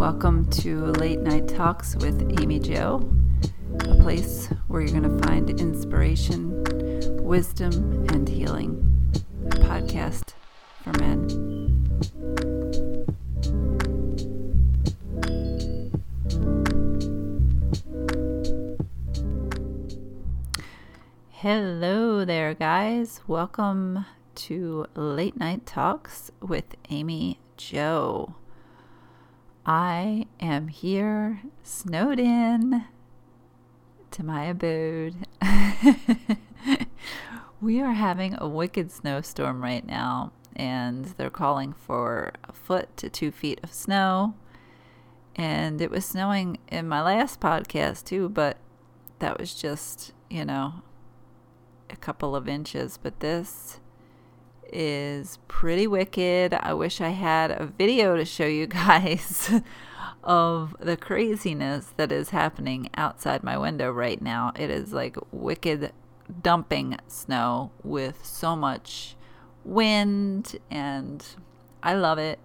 Welcome to Late Night Talks with Amy Jo, a place where you're going to find inspiration, wisdom, and healing. A podcast for men. Hello there, guys. Welcome to Late Night Talks with Amy Jo. I am here, snowed in to my abode. We are having a wicked snowstorm right now, and they're calling for a foot to 2 feet of snow. And it was snowing in my last podcast too, but that was just, a couple of inches. But this is pretty wicked. I wish I had a video to show you guys of the craziness that is happening outside my window right now. It is like wicked dumping snow with so much wind, and I love it.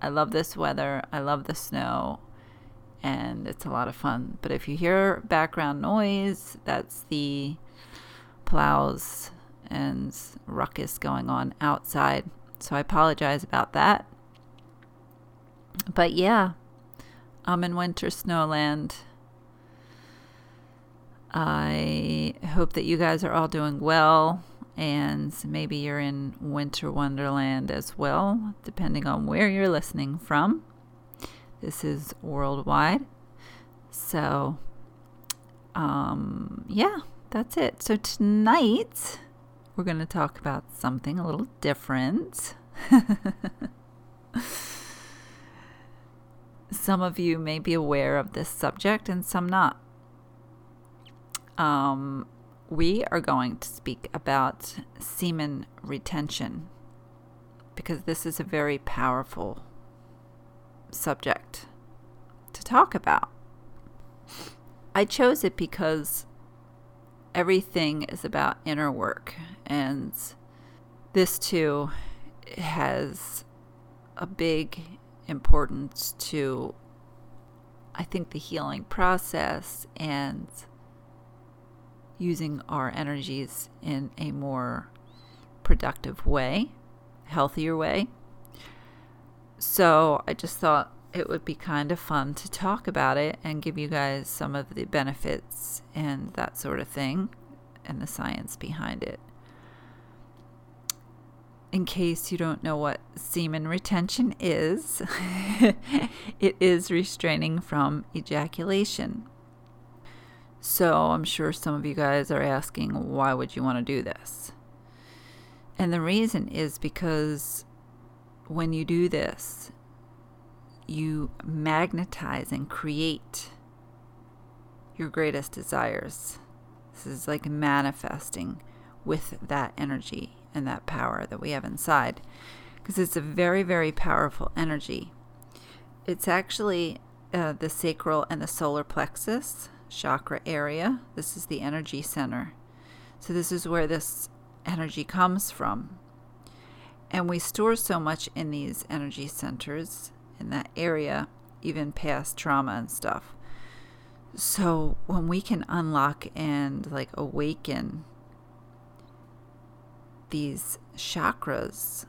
I love this weather. I love the snow, and it's a lot of fun. But if you hear background noise, that's the plows and ruckus going on outside. So I apologize about that. But yeah, I'm in winter snowland. I hope that you guys are all doing well, and maybe you're in winter wonderland as well, depending on where you're listening from. This is worldwide. So, yeah, that's it. So tonight, we're going to talk about something a little different. Some of you may be aware of this subject and some not. We are going to speak about semen retention, because this is a very powerful subject to talk about. I chose it because everything is about inner work, and this too has a big importance to, I think, the healing process and using our energies in a more productive way, healthier way. So I just thought it would be kind of fun to talk about it and give you guys some of the benefits and that sort of thing and the science behind it. In case you don't know what semen retention is, it is restraining from ejaculation. So I'm sure some of you guys are asking, why would you want to do this? And the reason is because when you do this, you magnetize and create your greatest desires. This is like manifesting with that energy and that power that we have inside, because it's a very, very powerful energy. It's actually the sacral and the solar plexus chakra area. This is the energy center. So this is where this energy comes from. And we store so much in these energy centers, in that area, even past trauma and stuff. So when we can unlock and like awaken these chakras,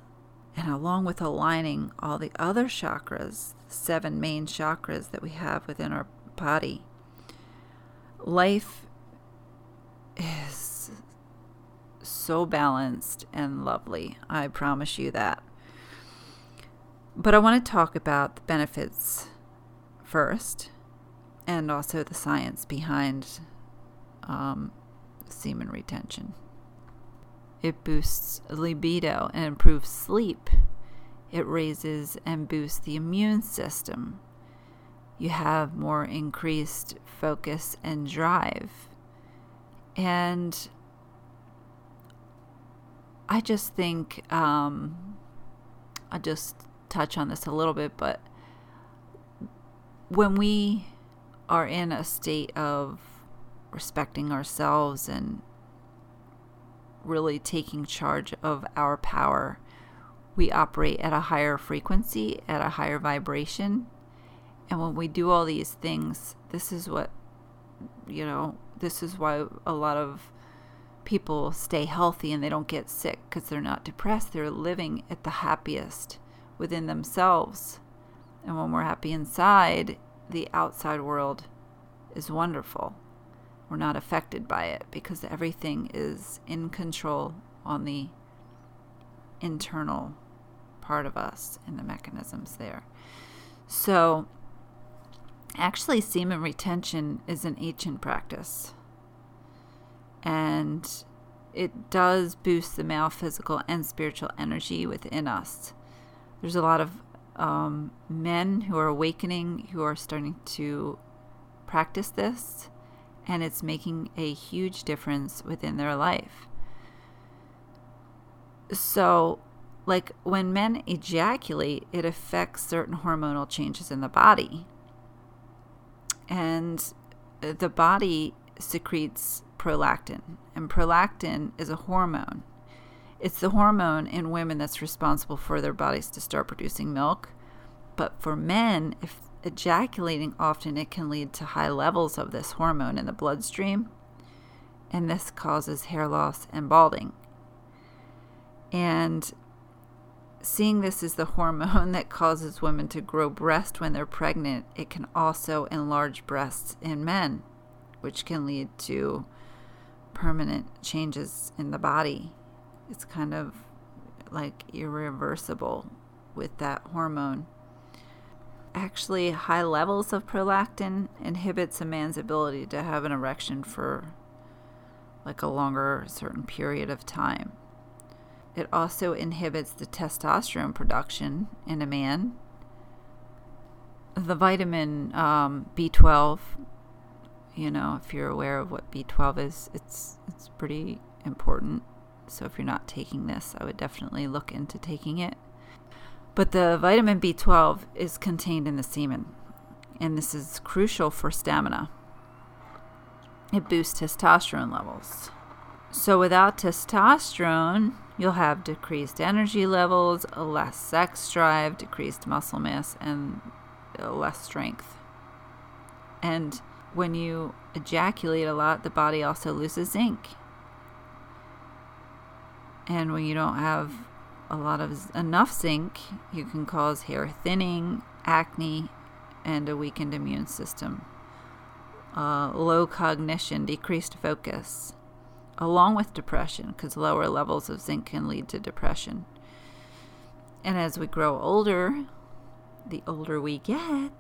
and along with aligning all the other chakras, 7 main chakras that we have within our body, life is so balanced and lovely. I promise you that. But I want to talk about the benefits first, and also the science behind semen retention. It boosts libido and improves sleep. It raises and boosts the immune system. You have more increased focus and drive. And I just think, I just touch on this a little bit, but when we are in a state of respecting ourselves and really taking charge of our power, we operate at a higher frequency, at a higher vibration, And when we do all these things, this is what, you know, this is why a lot of people stay healthy and they don't get sick, because they're not depressed. They're living at the happiest within themselves. And when we're happy inside, the outside world is wonderful. We're not affected by it because everything is in control on the internal part of us and the mechanisms there. So actually, semen retention is an ancient practice, and it does boost the male physical and spiritual energy within us. There's a lot of men who are awakening, who are starting to practice this, and it's making a huge difference within their life. So, like, when men ejaculate, it affects certain hormonal changes in the body. And the body secretes prolactin. And prolactin is a hormone. It's the hormone in women that's responsible for their bodies to start producing milk. But for men, if ejaculating often, it can lead to high levels of this hormone in the bloodstream. And this causes hair loss and balding. And seeing this is the hormone that causes women to grow breasts when they're pregnant, it can also enlarge breasts in men, which can lead to permanent changes in the body. It's kind of like irreversible with that hormone. Actually, high levels of prolactin inhibits a man's ability to have an erection for like a longer certain period of time. It also inhibits the testosterone production in a man. The vitamin B12, you know, if you're aware of what B12 is, it's pretty important. So if you're not taking this, I would definitely look into taking it. But the vitamin B12 is contained in the semen, and this is crucial for stamina. It boosts testosterone levels. So without testosterone, you'll have decreased energy levels, a less sex drive, decreased muscle mass, and less strength. And when you ejaculate a lot, the body also loses zinc. And when you don't have a lot of enough zinc, you can cause hair thinning, acne, and a weakened immune system, low cognition, decreased focus, along with depression, because lower levels of zinc can lead to depression. And as we grow older, the older we get,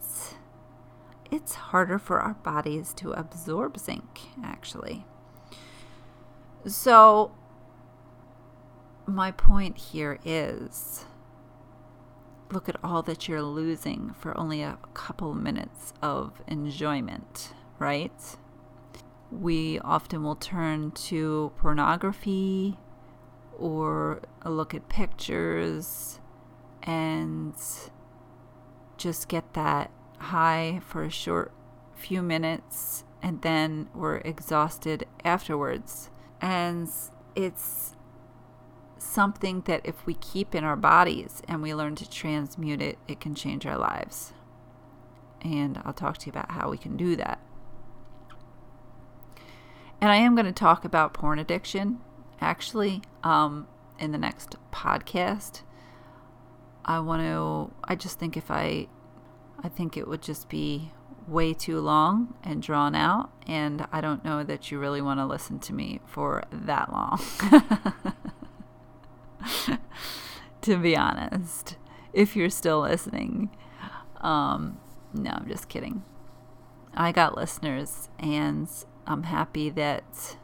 it's harder for our bodies to absorb zinc, actually. So my point here is, look at all that you're losing for only a couple minutes of enjoyment, right? We often will turn to pornography or a look at pictures and just get that high for a short few minutes, and then we're exhausted afterwards. And it's something that if we keep in our bodies and we learn to transmute it, it can change our lives. And I'll talk to you about how we can do that. And I am going to talk about porn addiction, actually, in the next podcast. I think it would just be way too long and drawn out, and I don't know that you really want to listen to me for that long, to be honest, if you're still listening. No, I'm just kidding. I got listeners, and I'm happy that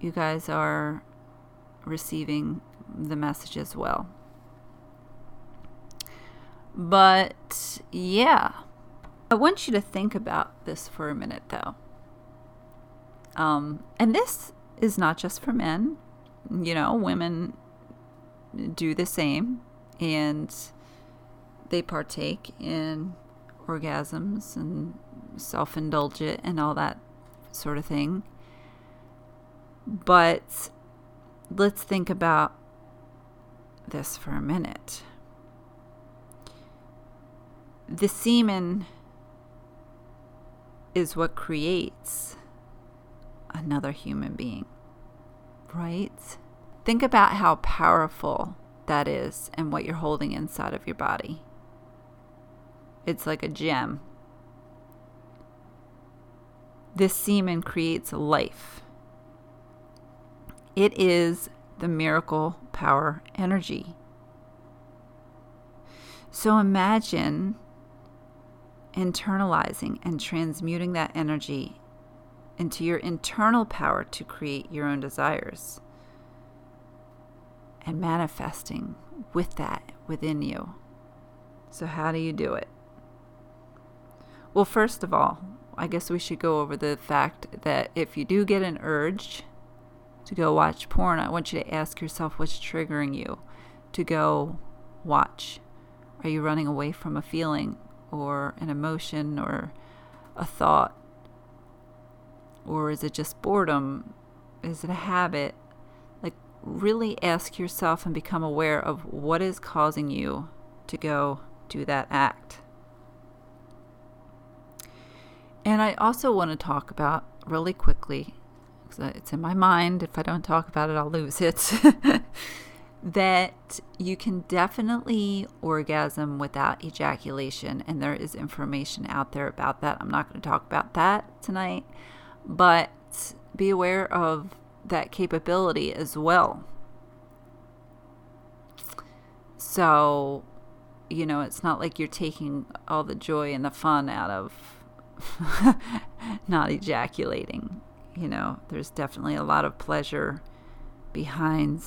you guys are receiving the message as well. But yeah, I want you to think about this for a minute, though. And this is not just for men. You know, women do the same, and they partake in orgasms and self-indulge it and all that sort of thing. But let's think about this for a minute. The semen is what creates another human being, right? Think about how powerful that is and what you're holding inside of your body. It's like a gem. This semen creates life. It is the miracle power energy. So imagine internalizing and transmuting that energy into your internal power to create your own desires and manifesting with that within you. So how do you do it? Well, first of all, I guess we should go over the fact that if you do get an urge to go watch porn, I want you to ask yourself what's triggering you to go watch. Are you running away from a feeling or an emotion or a thought? Or is it just boredom? Is it a habit? Like, really ask yourself and become aware of what is causing you to go do that act. And I also want to talk about really quickly, because it's in my mind, if I don't talk about it, I'll lose it, that you can definitely orgasm without ejaculation. And there is information out there about that. I'm not going to talk about that tonight, but be aware of that capability as well. So, you know, it's not like you're taking all the joy and the fun out of not ejaculating. You know, there's definitely a lot of pleasure behind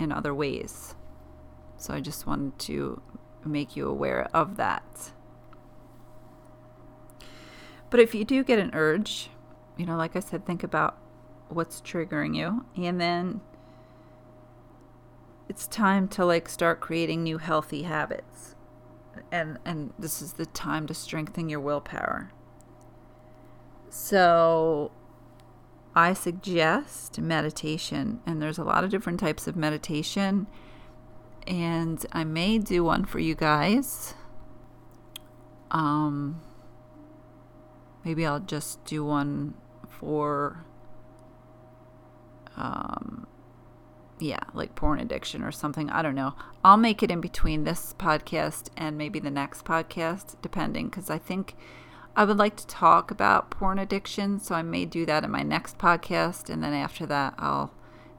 in other ways. So I just wanted to make you aware of that. But if you do get an urge, you know, like I said, think about what's triggering you, and then it's time to like start creating new healthy habits. And this is the time to strengthen your willpower. So I suggest meditation, and there's a lot of different types of meditation, and I may do one for you guys. Maybe I'll just do one for like porn addiction or something. I don't know. I'll make it in between this podcast and maybe the next podcast, depending, because I think I would like to talk about porn addiction, so I may do that in my next podcast, and then after that I'll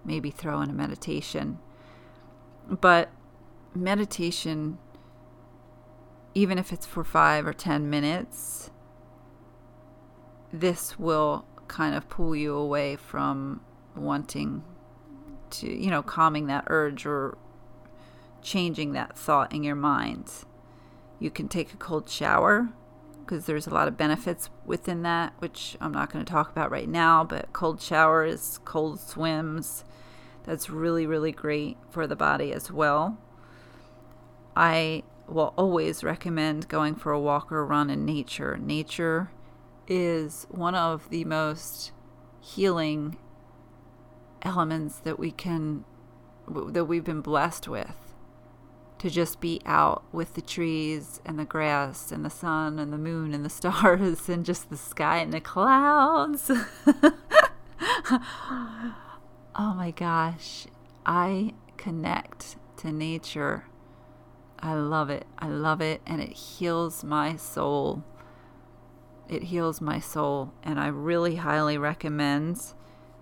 maybe throw in a meditation. But meditation, even if it's for 5 or 10 minutes, this will kind of pull you away from wanting to, you know, calming that urge or changing that thought in your mind. You can take a cold shower, because there's a lot of benefits within that, which I'm not going to talk about right now, but cold showers, cold swims, that's really, really great for the body as well. I will always recommend going for a walk or run in nature. Nature is one of the most healing elements that we've been blessed with, to just be out with the trees and the grass and the sun and the moon and the stars and just the sky and the clouds. Oh my gosh, I connect to nature. I love it, and it heals my soul. And I really highly recommend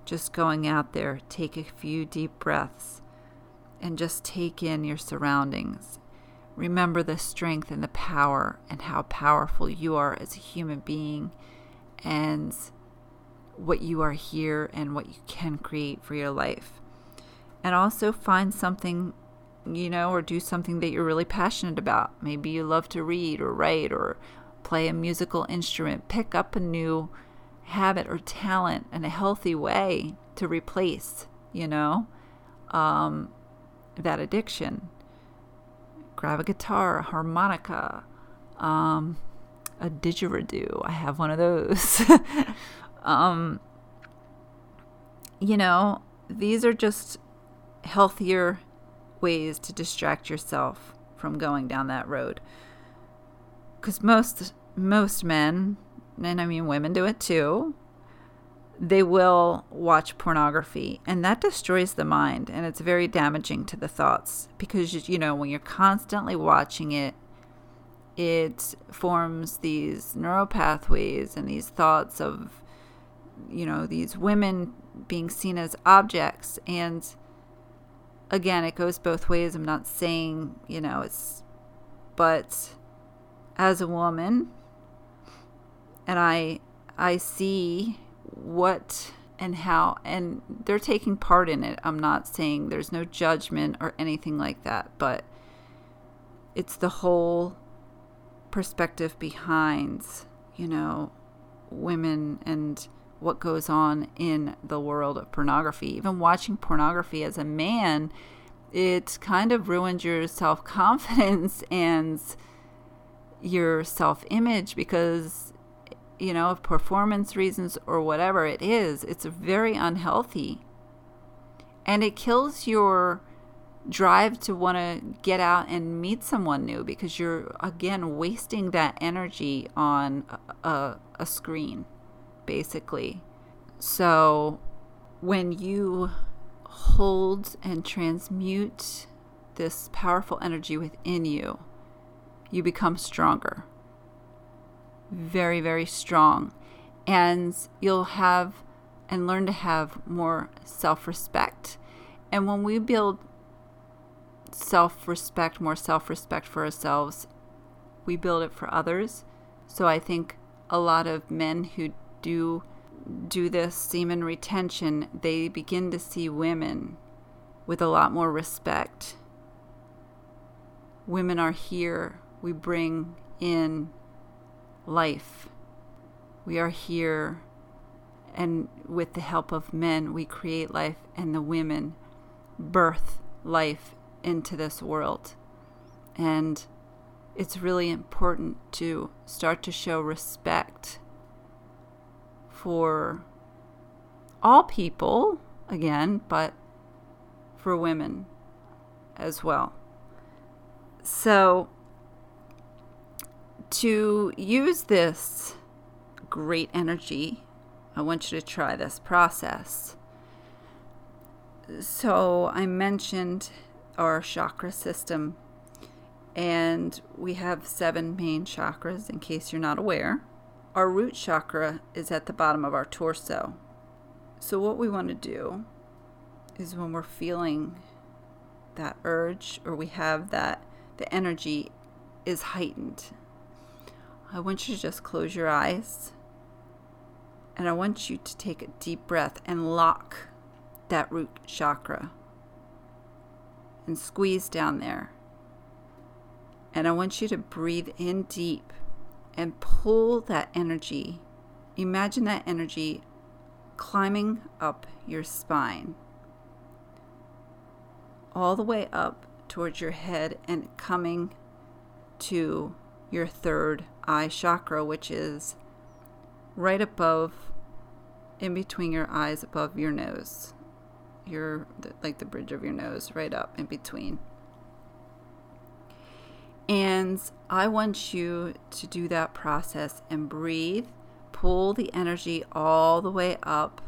just going out there, take a few deep breaths, and just take in your surroundings. Remember the strength and the power and how powerful you are as a human being, and what you are here and what you can create for your life. And also find something, you know, or do something that you're really passionate about. Maybe you love to read or write or play a musical instrument. Pick up a new habit or talent in a healthy way to replace, you know, that addiction. Grab a guitar, a harmonica, a didgeridoo. I have one of those. You know, these are just healthier ways to distract yourself from going down that road. Because most most men, and I mean women do it too, they will watch pornography, and that destroys the mind, and it's very damaging to the thoughts, because, you know, when you're constantly watching it, it forms these neural pathways and these thoughts of, you know, these women being seen as objects. And again, it goes both ways. I'm not saying, you know, it's, but as a woman, and I see what and how, and they're taking part in it. I'm not saying there's no judgment or anything like that, but it's the whole perspective behind, you know, women and what goes on in the world of pornography. Even watching pornography as a man, it kind of ruins your self-confidence and your self-image, because, you know, of performance reasons or whatever it is, it's very unhealthy. And it kills your drive to want to get out and meet someone new, because you're, again, wasting that energy on a screen, basically. So when you hold and transmute this powerful energy within you, you become stronger. Very, very strong. And you'll have and learn to have more self-respect. And when we build self-respect, more self-respect for ourselves, we build it for others. So I think a lot of men who do this semen retention, they begin to see women with a lot more respect. Women are here. We bring in life. We are here, and with the help of men, we create life, and the women birth life into this world. And it's really important to start to show respect for all people, again, but for women as well. So to use this great energy, I want you to try this process. So I mentioned our chakra system, and we have 7 main chakras, in case you're not aware. Our root chakra is at the bottom of our torso. So what we want to do is, when we're feeling that urge, or we have that, the energy is heightened, I want you to just close your eyes, and I want you to take a deep breath and lock that root chakra and squeeze down there. And I want you to breathe in deep and pull that energy. Imagine that energy climbing up your spine, all the way up towards your head, and coming to your third eye chakra, which is right above, in between your eyes, above your nose. Your, like the bridge of your nose, right up in between. And I want you to do that process and breathe, pull the energy all the way up,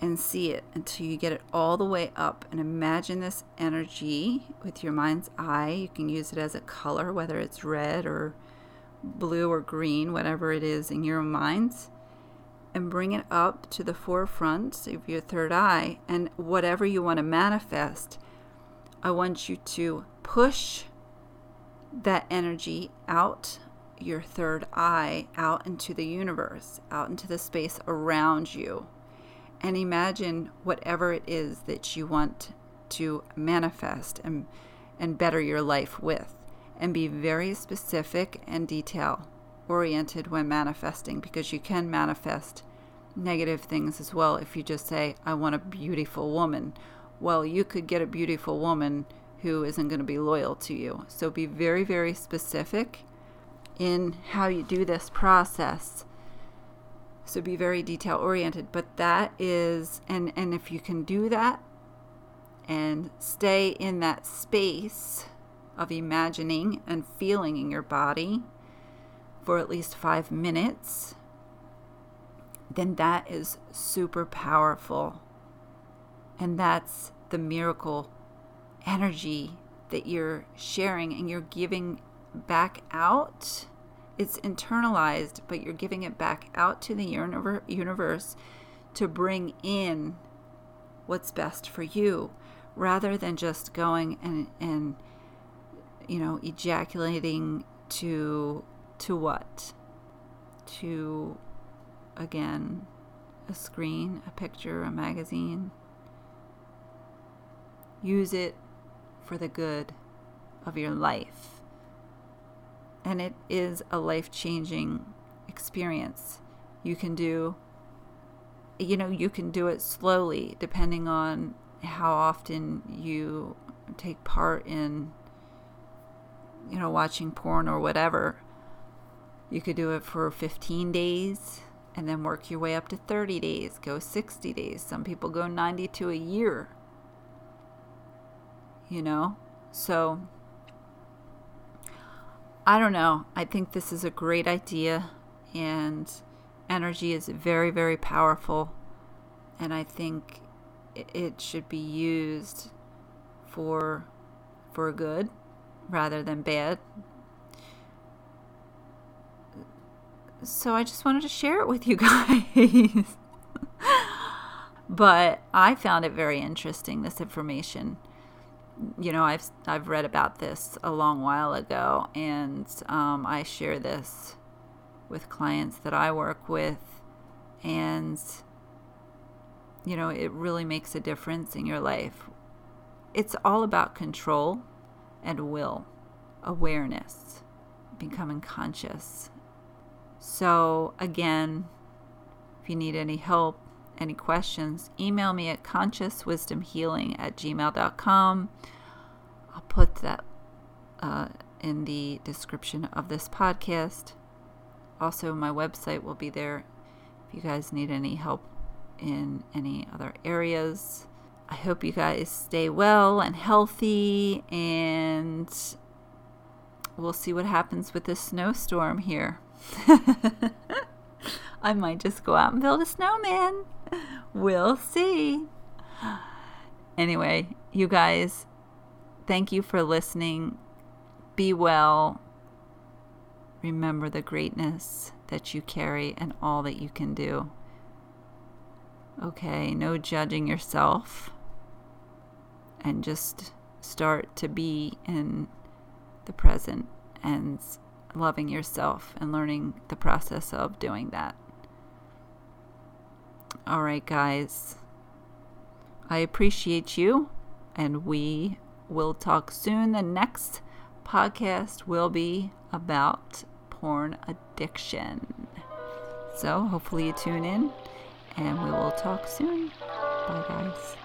and see it until you get it all the way up. And imagine this energy with your mind's eye. You can use it as a color, whether it's red or blue or green, whatever it is in your mind, and bring it up to the forefront of your third eye. And whatever you want to manifest, I want you to push that energy out your third eye, out into the universe, out into the space around you. And imagine whatever it is that you want to manifest and better your life with. And be very specific and detail-oriented when manifesting, because you can manifest negative things as well. If you just say, I want a beautiful woman, well, you could get a beautiful woman who isn't going to be loyal to you. So be very, very specific in how you do this process. So be very detail-oriented. But that is, and if you can do that and stay in that space of imagining and feeling in your body for at least 5 minutes, then that is super powerful. And that's the miracle energy that you're sharing and you're giving back out. It's internalized, but you're giving it back out to the universe to bring in what's best for you, rather than just going and you know, ejaculating to what? To, again, a screen, a picture, a magazine. Use it for the good of your life. And it is a life-changing experience. You can do it slowly, depending on how often you take part in, you know, watching porn or whatever. You could do it for 15 days and then work your way up to 30 days, go 60 days. Some people go 90 to a year, you know? So, I don't know. I think this is a great idea, and energy is very, very powerful. And I think it should be used for good rather than bad. So I just wanted to share it with you guys. But I found it very interesting, this information. You know, I've read about this a long while ago, and I share this with clients that I work with, and you know, it really makes a difference in your life. It's all about control and will, awareness, becoming conscious. So again, if you need any help, any questions, email me at consciouswisdomhealing@gmail.com. I'll put that in the description of this podcast. Also, my website will be there if you guys need any help in any other areas. I hope you guys stay well and healthy, and we'll see what happens with this snowstorm here. I might just go out and build a snowman. We'll see. Anyway, you guys, thank you for listening. Be well. Remember the greatness that you carry and all that you can do. Okay, no judging yourself. And just start to be in the present and loving yourself and learning the process of doing that. All right, guys. I appreciate you, and we will talk soon. The next podcast will be about porn addiction. So hopefully you tune in, and we will talk soon. Bye, guys.